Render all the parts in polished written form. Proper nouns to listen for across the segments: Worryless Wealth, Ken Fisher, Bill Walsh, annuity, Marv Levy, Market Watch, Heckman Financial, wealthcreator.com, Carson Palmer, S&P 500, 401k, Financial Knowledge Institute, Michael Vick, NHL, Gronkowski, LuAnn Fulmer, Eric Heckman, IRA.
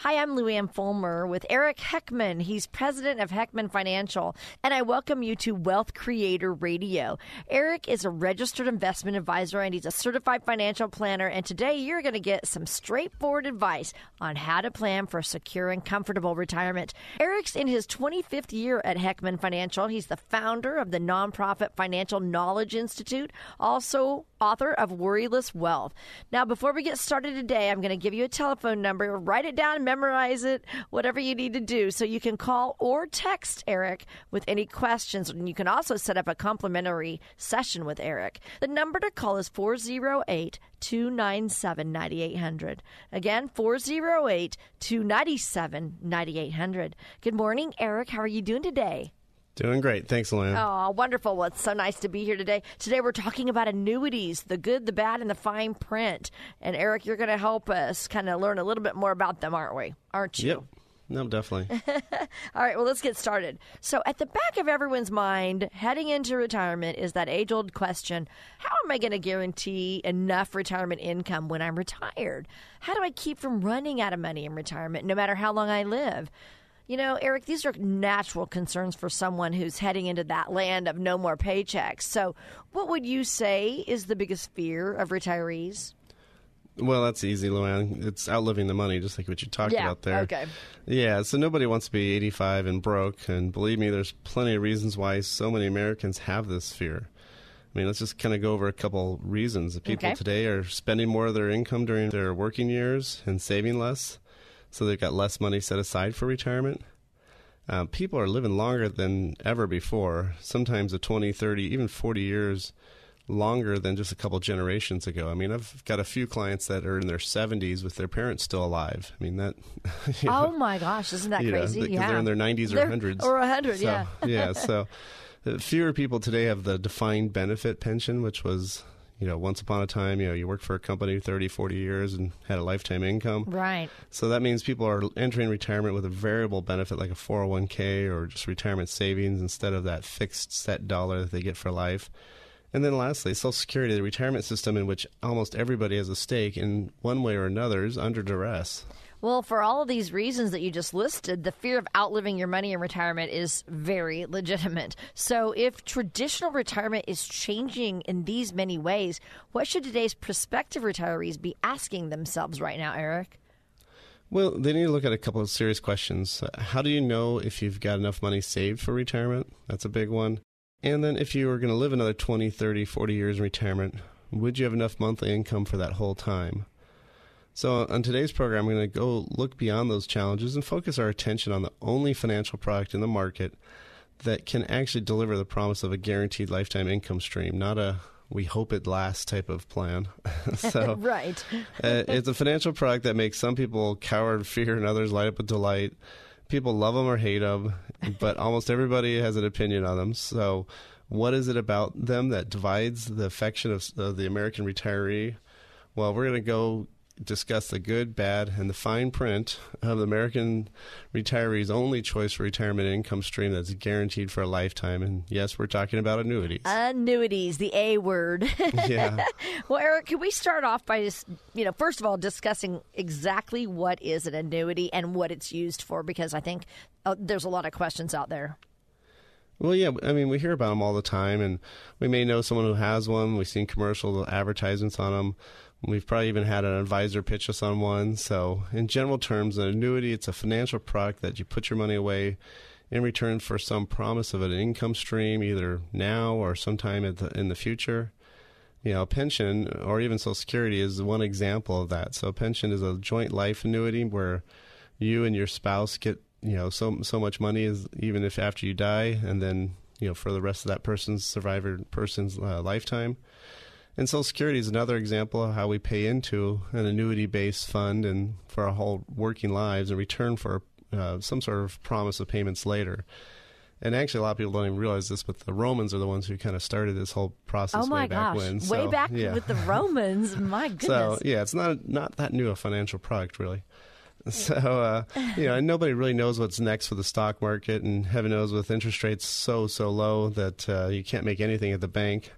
Hi, I'm LuAnn Fulmer with Eric Heckman. He's president of Heckman Financial, and I welcome you to Wealth Creator Radio. Eric is a registered investment advisor, and he's a certified financial planner. And today you're going to get some straightforward advice on how to plan for a secure and comfortable retirement. Eric's in his 25th year at Heckman Financial. He's the founder of the nonprofit Financial Knowledge Institute, also author of Worryless Wealth. Now, before we get started today, I'm going to give you a telephone number. Write it down, memorize it, whatever you need to do, so you can call or text Eric with any questions. And you can also set up a complimentary session with Eric. The number to call is 408-297-9800. Again, 408-297-9800. Good morning, Eric. How are you doing today? Doing great. Thanks, Lynn. Oh, wonderful. Well, it's so nice to be here today. Today, we're talking about annuities, the good, the bad, and the fine print. And Eric, you're going to help us kind of learn a little bit more about them, aren't we? Aren't you? Yep. No, definitely. All right. Well, let's get started. So at the back of everyone's mind, heading into retirement, is that age-old question, how am I going to guarantee enough retirement income when I'm retired? How do I keep from running out of money in retirement, no matter how long I live? You know, Eric, these are natural concerns for someone who's heading into that land of no more paychecks. So what would you say is the biggest fear of retirees? Well, that's easy, LuAnn. It's outliving the money, just like what you talked about there. Okay. Yeah, so nobody wants to be 85 and broke. And believe me, there's plenty of reasons why so many Americans have this fear. I mean, let's just kind of go over a couple reasons. The people today are spending more of their income during their working years and saving less. So they've got less money set aside for retirement. People are living longer than ever before, sometimes a 20, 30, even 40 years longer than just a couple generations ago. I mean, I've got a few clients that are in their 70s with their parents still alive. I mean, that... my gosh, isn't that crazy? They're in their 90s or 100s. Or 100, so, yeah. Yeah, so fewer people today have the defined benefit pension, which was... You know, once upon a time, you know, you worked for a company 30, 40 years and had a lifetime income. Right. So that means people are entering retirement with a variable benefit like a 401k or just retirement savings instead of that fixed set dollar that they get for life. And then lastly, Social Security, the retirement system in which almost everybody has a stake in one way or another is under duress. Well, for all of these reasons that you just listed, the fear of outliving your money in retirement is very legitimate. So if traditional retirement is changing in these many ways, what should today's prospective retirees be asking themselves right now, Eric? Well, they need to look at a couple of serious questions. How do you know if you've got enough money saved for retirement? That's a big one. And then if you were going to live another 20, 30, 40 years in retirement, would you have enough monthly income for that whole time? So on today's program, we're going to go look beyond those challenges and focus our attention on the only financial product in the market that can actually deliver the promise of a guaranteed lifetime income stream, not a we hope it lasts type of plan. So, right. It's a financial product that makes some people cower in fear and others light up with delight. People love them or hate them, but almost everybody has an opinion on them. So what is it about them that divides the affection of the American retiree? Well, we're going to go discuss the good, bad, and the fine print of the American retiree's only choice for retirement income stream that's guaranteed for a lifetime. And yes, we're talking about annuities. Annuities, the A word. Yeah. Well, Eric, can we start off by just, first of all, discussing exactly what is an annuity and what it's used for? Because I think there's a lot of questions out there. Well, yeah, I mean, we hear about them all the time, and we may know someone who has one. We've seen commercial advertisements on them. We've probably even had an advisor pitch us on one. So in general terms, an annuity, it's a financial product that you put your money away in return for some promise of an income stream, either now or sometime in the future. You know, a pension or even Social Security is one example of that. So a pension is a joint life annuity where you and your spouse get, so much money is even if after you die and then, for the rest of that person's lifetime. And Social Security is another example of how we pay into an annuity-based fund and for our whole working lives in return for some sort of promise of payments later. And actually, a lot of people don't even realize this, but the Romans are the ones who kind of started this whole process way back when. So, way back with the Romans. My goodness. So, yeah, it's not that new a financial product, really. So, and nobody really knows what's next for the stock market. And heaven knows with interest rates so low that you can't make anything at the bank.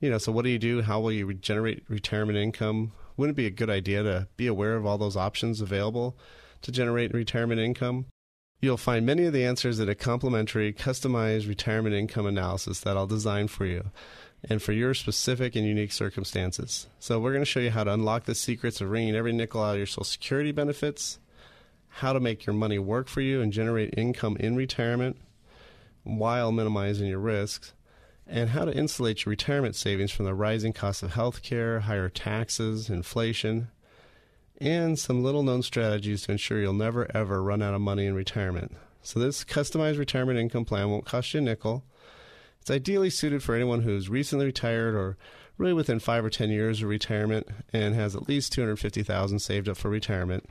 You know, so what do you do? How will you generate retirement income? Wouldn't it be a good idea to be aware of all those options available to generate retirement income? You'll find many of the answers at a complimentary, customized retirement income analysis that I'll design for you and for your specific and unique circumstances. So we're going to show you how to unlock the secrets of wringing every nickel out of your Social Security benefits, how to make your money work for you and generate income in retirement while minimizing your risks, and how to insulate your retirement savings from the rising cost of healthcare, higher taxes, inflation, and some little-known strategies to ensure you'll never, ever run out of money in retirement. So this customized retirement income plan won't cost you a nickel. It's ideally suited for anyone who's recently retired or really within 5 or 10 years of retirement and has at least $250,000 saved up for retirement.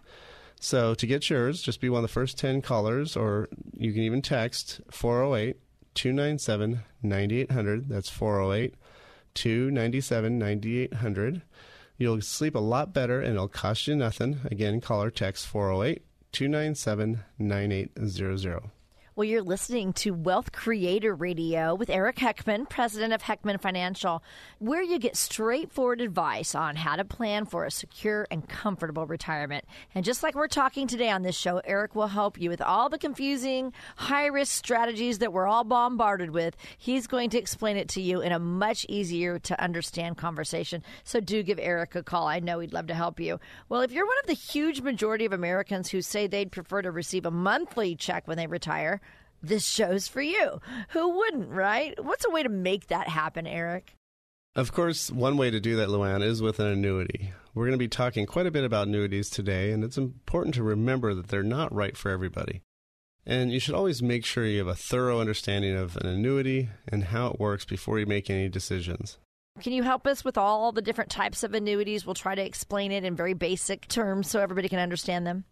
So to get yours, just be one of the first 10 callers, or you can even text 408-297-9800. That's 408-297-9800. You'll sleep a lot better, and it'll cost you nothing. Again, call or text 408-297-9800. Well, you're listening to Wealth Creator Radio with Eric Heckman, president of Heckman Financial, where you get straightforward advice on how to plan for a secure and comfortable retirement. And just like we're talking today on this show, Eric will help you with all the confusing, high-risk strategies that we're all bombarded with. He's going to explain it to you in a much easier-to-understand conversation. So do give Eric a call. I know he'd love to help you. Well, if you're one of the huge majority of Americans who say they'd prefer to receive a monthly check when they retire, this show's for you. Who wouldn't, right? What's a way to make that happen, Eric? Of course, one way to do that, LuAnn, is with an annuity. We're going to be talking quite a bit about annuities today, and it's important to remember that they're not right for everybody. And you should always make sure you have a thorough understanding of an annuity and how it works before you make any decisions. Can you help us with all the different types of annuities? We'll try to explain it in very basic terms so everybody can understand them.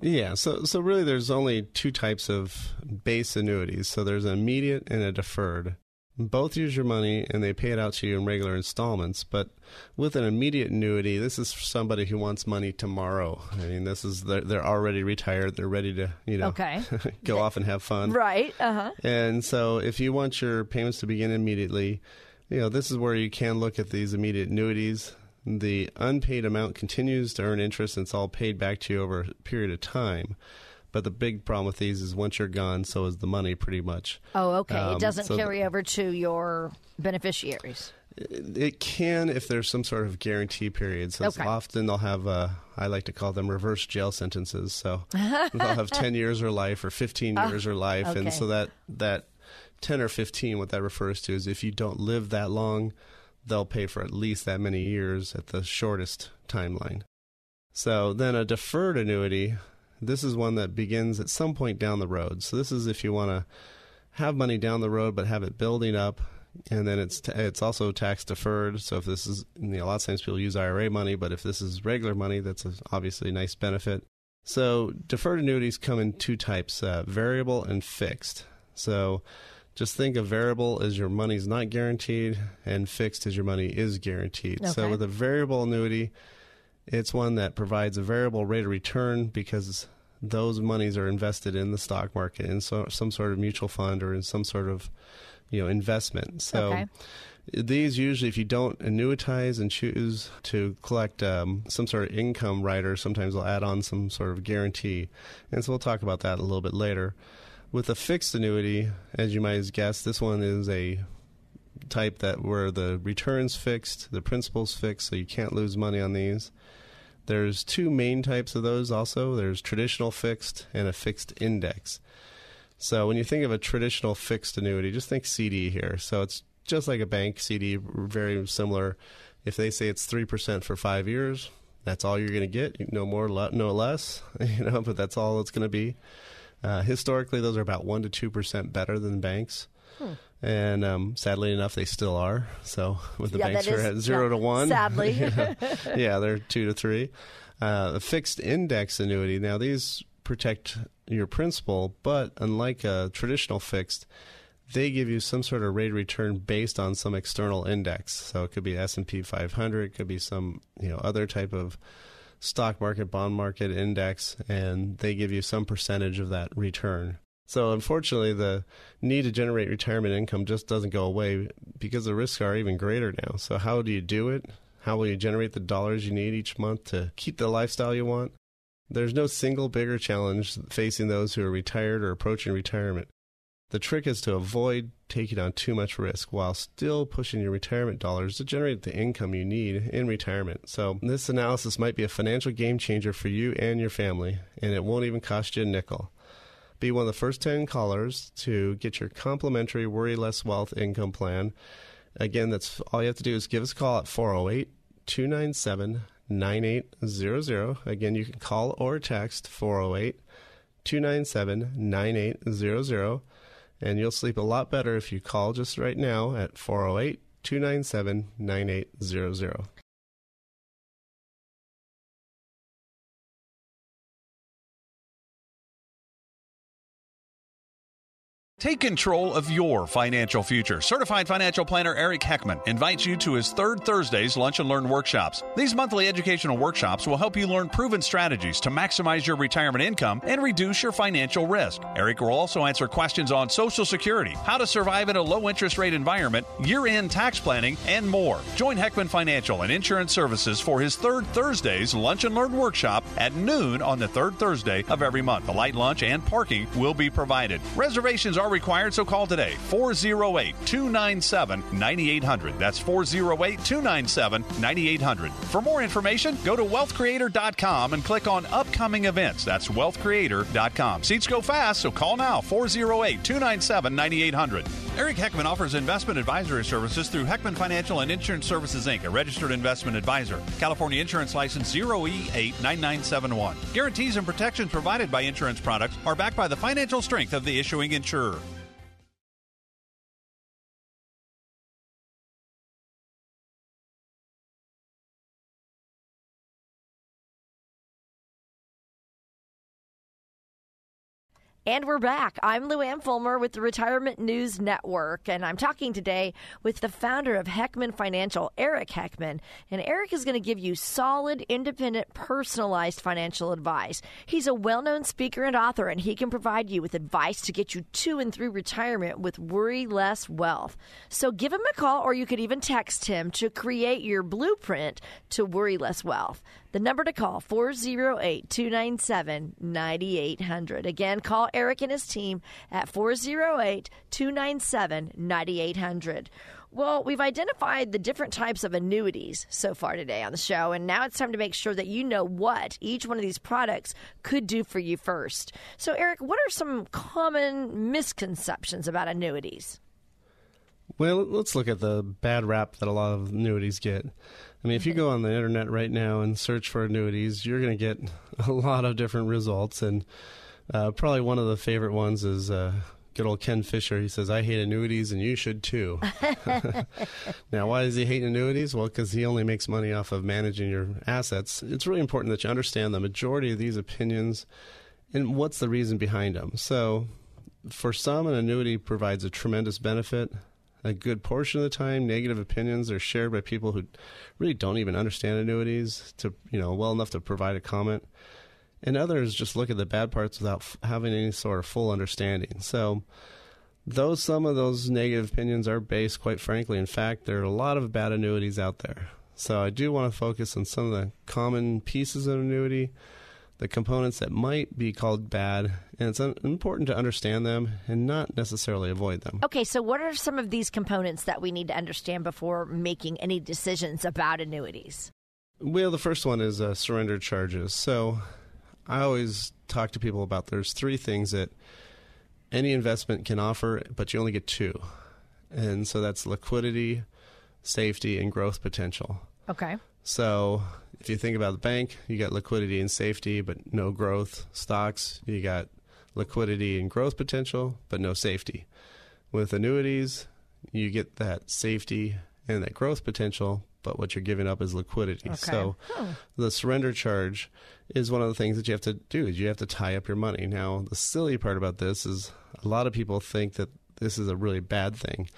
Yeah, so really there's only two types of base annuities. So there's an immediate and a deferred. Both use your money and they pay it out to you in regular installments. But with an immediate annuity, this is for somebody who wants money tomorrow. I mean, this is they're already retired. They're ready to, go off and have fun. Right. Uh-huh. And so if you want your payments to begin immediately, this is where you can look at these immediate annuities. The unpaid amount continues to earn interest, and it's all paid back to you over a period of time. But the big problem with these is once you're gone, so is the money pretty much. Oh, okay. It doesn't carry over to your beneficiaries. It can if there's some sort of guarantee period. So often they'll have, I like to call them reverse jail sentences. So they'll have 10 years or life or 15 years or life. Okay. And so that 10 or 15, what that refers to is if you don't live that long, they'll pay for at least that many years at the shortest timeline. So then a deferred annuity, this is one that begins at some point down the road. So this is if you want to have money down the road but have it building up, and then it's also tax deferred. So if this is, a lot of times people use IRA money, but if this is regular money, that's obviously a nice benefit. So deferred annuities come in two types, variable and fixed. So just think of variable as your money's not guaranteed and fixed as your money is guaranteed. Okay. So with a variable annuity, it's one that provides a variable rate of return because those monies are invested in the stock market in some sort of mutual fund or in some sort of investment. So these usually, if you don't annuitize and choose to collect some sort of income rider, sometimes they'll add on some sort of guarantee. And so we'll talk about that a little bit later. With a fixed annuity, as you might have guessed, this one is a type that where the return's fixed, the principal's fixed, so you can't lose money on these. There's two main types of those also. There's traditional fixed and a fixed index. So when you think of a traditional fixed annuity, just think CD here. So it's just like a bank CD, very similar. If they say it's 3% for 5 years, that's all you're going to get. No more, no less, but that's all it's going to be. Historically, those are about 1 to 2% better than banks. And sadly enough, they still are. So with the banks are at 0 to 1. Sadly. They're 2 to 3. A fixed index annuity. Now, these protect your principal, but unlike a traditional fixed, they give you some sort of rate of return based on some external index. So it could be S&P 500, it could be some other type of stock market, bond market index, and they give you some percentage of that return. So unfortunately, the need to generate retirement income just doesn't go away because the risks are even greater now. So how do you do it? How will you generate the dollars you need each month to keep the lifestyle you want? There's no single bigger challenge facing those who are retired or approaching retirement. The trick is to avoid taking on too much risk while still pushing your retirement dollars to generate the income you need in retirement. So this analysis might be a financial game changer for you and your family, and it won't even cost you a nickel. Be one of the first 10 callers to get your complimentary Worryless Wealth Income Plan. Again, that's all you have to do is give us a call at 408-297-9800. Again, you can call or text 408-297-9800. And you'll sleep a lot better if you call just right now at 408-297-9800. Take control of your financial future. Certified financial planner Eric Heckman invites you to his third Thursday's Lunch and Learn workshops. These monthly educational workshops will help you learn proven strategies to maximize your retirement income and reduce your financial risk. Eric will also answer questions on Social Security, how to survive in a low interest rate environment, year-end tax planning, and more. Join Heckman Financial and Insurance Services for his third Thursday's Lunch and Learn workshop at noon on the third Thursday of every month. A light lunch and parking will be provided. Reservations are required, so call today, 408-297-9800. That's 408-297-9800. For more information, go to wealthcreator.com and click on upcoming events. That's wealthcreator.com. Seats go fast, so call now, 408-297-9800. Eric Heckman offers investment advisory services through Heckman Financial and Insurance Services, Inc., a registered investment advisor. California Insurance License 0E89971. Guarantees and protections provided by insurance products are backed by the financial strength of the issuing insurer. And we're back. I'm LuAnn Fulmer with the Retirement News Network, and I'm talking today with the founder of Heckman Financial, Eric Heckman. And Eric is going to give you solid, independent, personalized financial advice. He's a well-known speaker and author, and he can provide you with advice to get you to and through retirement with Worry Less Wealth. So give him a call, or you could even text him to create your blueprint to Worry Less Wealth. The number to call, 408-297-9800. Again, call Eric and his team at 408-297-9800. Well, we've identified the different types of annuities so far today on the show, and now it's time to make sure that you know what each one of these products could do for you first. So, Eric, what are some common misconceptions about annuities? Well, let's look at the bad rap that a lot of annuities get. I mean, if you go on the internet right now and search for annuities, you're going to get a lot of different results. And probably one of the favorite ones is good old Ken Fisher. He says, "I hate annuities and you should too." Now, why does he hate annuities? Well, because he only makes money off of managing your assets. It's really important that you understand the majority of these opinions and what's the reason behind them. So for some, an annuity provides a tremendous benefit. A good portion of the time, negative opinions are shared by people who really don't even understand annuities to well enough to provide a comment. And others just look at the bad parts without having any sort of full understanding. So though some of those negative opinions are based, quite frankly, in fact, there are a lot of bad annuities out there. So I do want to focus on some of the common pieces of annuity, the components that might be called bad, and it's important to understand them and not necessarily avoid them. Okay, so what are some of these components that we need to understand before making any decisions about annuities? Well, the first one is surrender charges. So I always talk to people about there's three things that any investment can offer, but you only get two. And so that's liquidity, safety, and growth potential. Okay. So if you think about the bank, you got liquidity and safety, but no growth. Stocks, you got liquidity and growth potential, but no safety. With annuities, you get that safety and that growth potential, but what you're giving up is liquidity. Okay. So the surrender charge is one of the things that you have to do, is you have to tie up your money. Now, the silly part about this is a lot of people think that this is a really bad thing.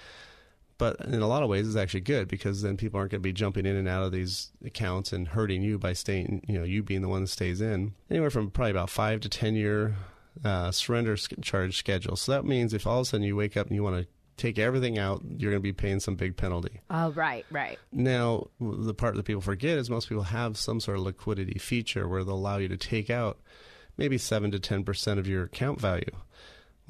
But in a lot of ways, it's actually good, because then people aren't going to be jumping in and out of these accounts and hurting you by staying, you know, you being the one that stays in. Anywhere from probably about 5 to 10 year surrender charge schedule. So that means if all of a sudden you wake up and you want to take everything out, you're going to be paying some big penalty. Oh, right, right. Now, the part that people forget is most people have some sort of liquidity feature where they'll allow you to take out maybe 7 to 10% of your account value.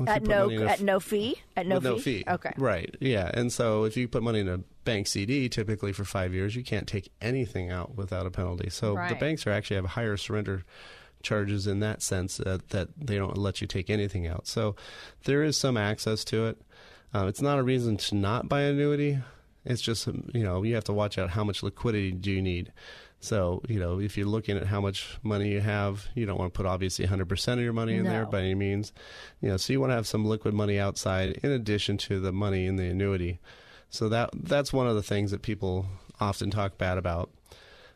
At no fee? Okay. Right, yeah. And so if you put money in a bank CD, typically for 5 years, you can't take anything out without a penalty. So the banks are actually have higher surrender charges in that sense, that they don't let you take anything out. So there is some access to it. It's not a reason to not buy an annuity. It's just, you know, you have to watch out how much liquidity do you need. So, you know, if you're looking at how much money you have, you don't want to put obviously 100% of your money in there by any means. You know, so you want to have some liquid money outside in addition to the money in the annuity. So that's one of the things that people often talk bad about.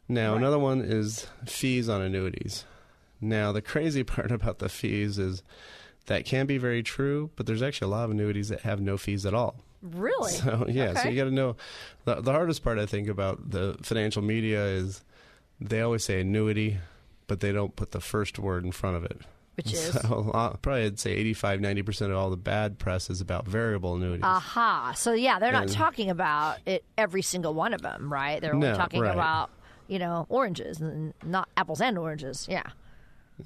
Now, another one is fees on annuities. Now, the crazy part about the fees is that can be very true, but there's actually a lot of annuities that have no fees at all. Really? So, yeah, so you got to know. The hardest part, I think, about the financial media is they always say annuity, but they don't put the first word in front of it. Which is? So, probably I'd say 85, 90% of all the bad press is about variable annuities. Aha. So, yeah, they're not talking about it, every single one of them, right? They're only talking about, you know, oranges, and not apples and oranges. Yeah.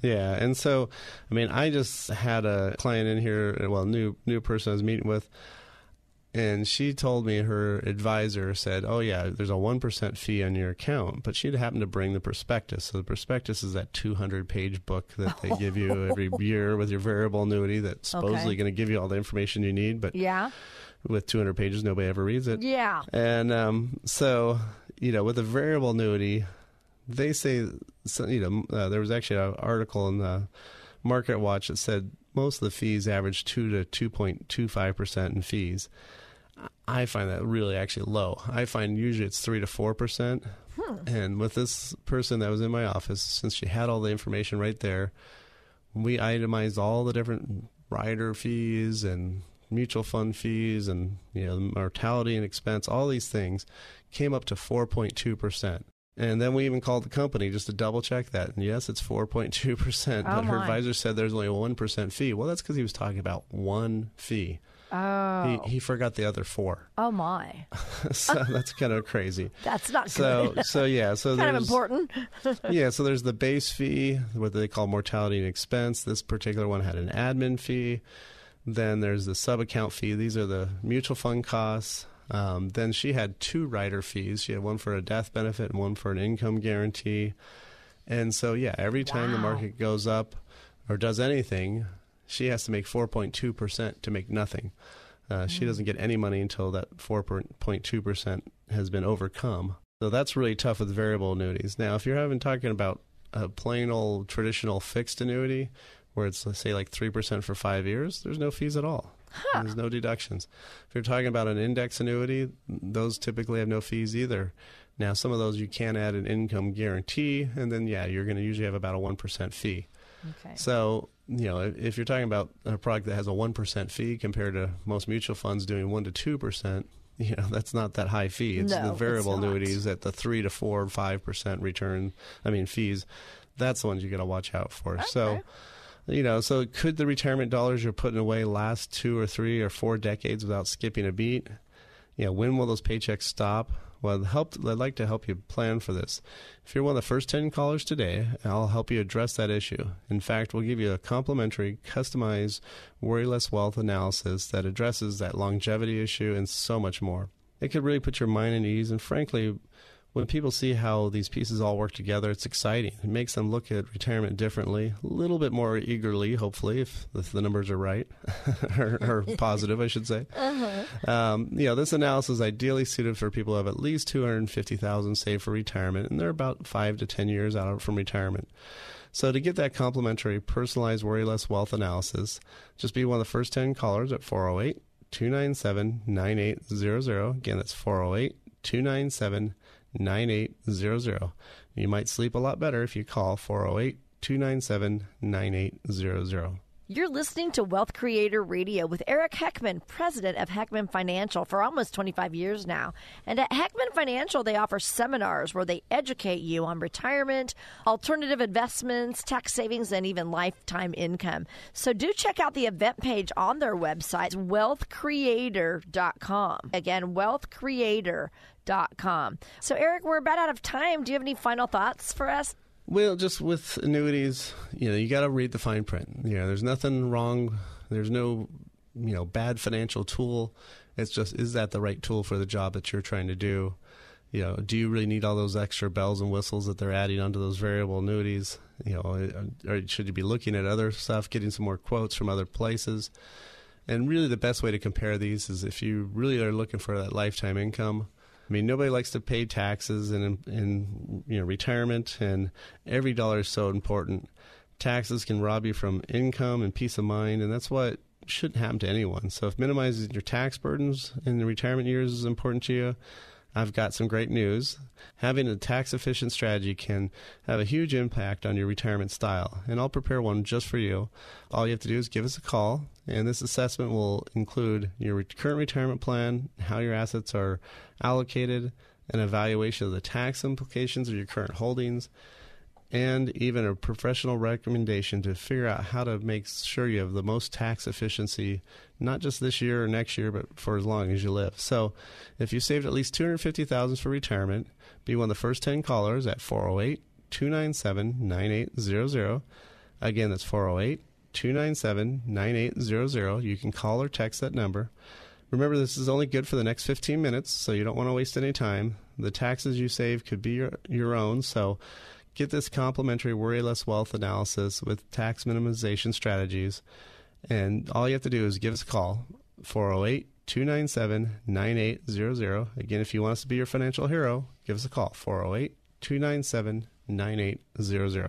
Yeah. And so, I mean, I just had a client in here, well, new person I was meeting with, and she told me her advisor said, oh, yeah, there's a 1% fee on your account. But she'd happened to bring the prospectus. So the prospectus is that 200-page book that they give you every year with your variable annuity that's supposedly going to give you all the information you need. But with 200 pages, nobody ever reads it. Yeah. And so, you know, with a variable annuity, they say, you know, there was actually an article in the Market Watch that said most of the fees average 2 to 2.25% in fees. I find that really actually low. I find usually it's 3 to 4%. And with this person that was in my office, since she had all the information right there, we itemized all the different rider fees and mutual fund fees and, you know, mortality and expense, all these things came up to 4.2%. And then we even called the company just to double check that. And yes, it's 4.2%, but her advisor said there's only a 1% fee. Well, that's because he was talking about one fee. Oh. He forgot the other four. Oh, my. So that's kind of crazy. That's not good. So, yeah. So kind of important. Yeah. So there's the base fee, what they call mortality and expense. This particular one had an admin fee. Then there's the sub-account fee. These are the mutual fund costs. Then she had two rider fees. She had one for a death benefit and one for an income guarantee. And so, yeah, every time the market goes up or does anything, she has to make 4.2% to make nothing. She doesn't get any money until that 4.2% has been overcome. So that's really tough with variable annuities. Now, if you're talking about a plain old traditional fixed annuity where it's, let's say, like 3% for 5 years, there's no fees at all. Huh. There's no deductions. If you're talking about an index annuity, those typically have no fees either. Now, some of those you can add an income guarantee, and then, yeah, you're going to usually have about a 1% fee. Okay. So, you know, if you're talking about a product that has a 1% fee compared to most mutual funds doing 1 to 2%, you know, that's not that high fee. It's the variable annuities at the 3 to 4 or 5% return, I mean, fees. That's the ones you got to watch out for. Okay. So, you know, so could the retirement dollars you're putting away last 2 or 3 or 4 decades without skipping a beat? You know, when will those paychecks stop? Well, I'd like to help you plan for this. If you're one of the first 10 callers today, I'll help you address that issue. In fact, we'll give you a complimentary, customized, worryless wealth analysis that addresses that longevity issue and so much more. It could really put your mind at ease, and frankly, when people see how these pieces all work together, it's exciting. It makes them look at retirement differently, a little bit more eagerly, hopefully, if the numbers are right, or positive, I should say. You know, this analysis is ideally suited for people who have at least $250,000 saved for retirement, and they're about 5 to 10 years out from retirement. So to get that complimentary, personalized, worryless wealth analysis, just be one of the first 10 callers at 408 408-297-9800. Again, that's 408-297-9800. You might sleep a lot better if you call 408-297-9800. You're listening to Wealth Creator Radio with Eric Heckman, president of Heckman Financial for almost 25 years now. And at Heckman Financial, they offer seminars where they educate you on retirement, alternative investments, tax savings, and even lifetime income. So do check out the event page on their website, wealthcreator.com. Again, wealthcreator.com. So, Eric, we're about out of time. Do you have any final thoughts for us? Well, just with annuities, you got to read the fine print. There's nothing wrong. There's no, bad financial tool. It's just, is that the right tool for the job that you're trying to do? Do you really need all those extra bells and whistles that they're adding onto those variable annuities? Or should you be looking at other stuff, getting some more quotes from other places? And really the best way to compare these is if you really are looking for that lifetime income. Nobody likes to pay taxes in retirement, and every dollar is so important. Taxes can rob you from income and peace of mind, and that's what shouldn't happen to anyone. So if minimizing your tax burdens in the retirement years is important to you, I've got some great news. Having a tax-efficient strategy can have a huge impact on your retirement style, and I'll prepare one just for you. All you have to do is give us a call, and this assessment will include your current retirement plan, how your assets are allocated, an evaluation of the tax implications of your current holdings, and even a professional recommendation to figure out how to make sure you have the most tax efficiency, not just this year or next year, but for as long as you live. So if you saved at least $250,000 for retirement, be one of the first 10 callers at 408-297-9800. Again, that's 408-297-9800. You can call or text that number. Remember, this is only good for the next 15 minutes, so you don't want to waste any time. The taxes you save could be your own, so get this complimentary Worryless Wealth analysis with tax minimization strategies. And all you have to do is give us a call, 408-297-9800. Again, if you want us to be your financial hero, give us a call, 408-297-9800.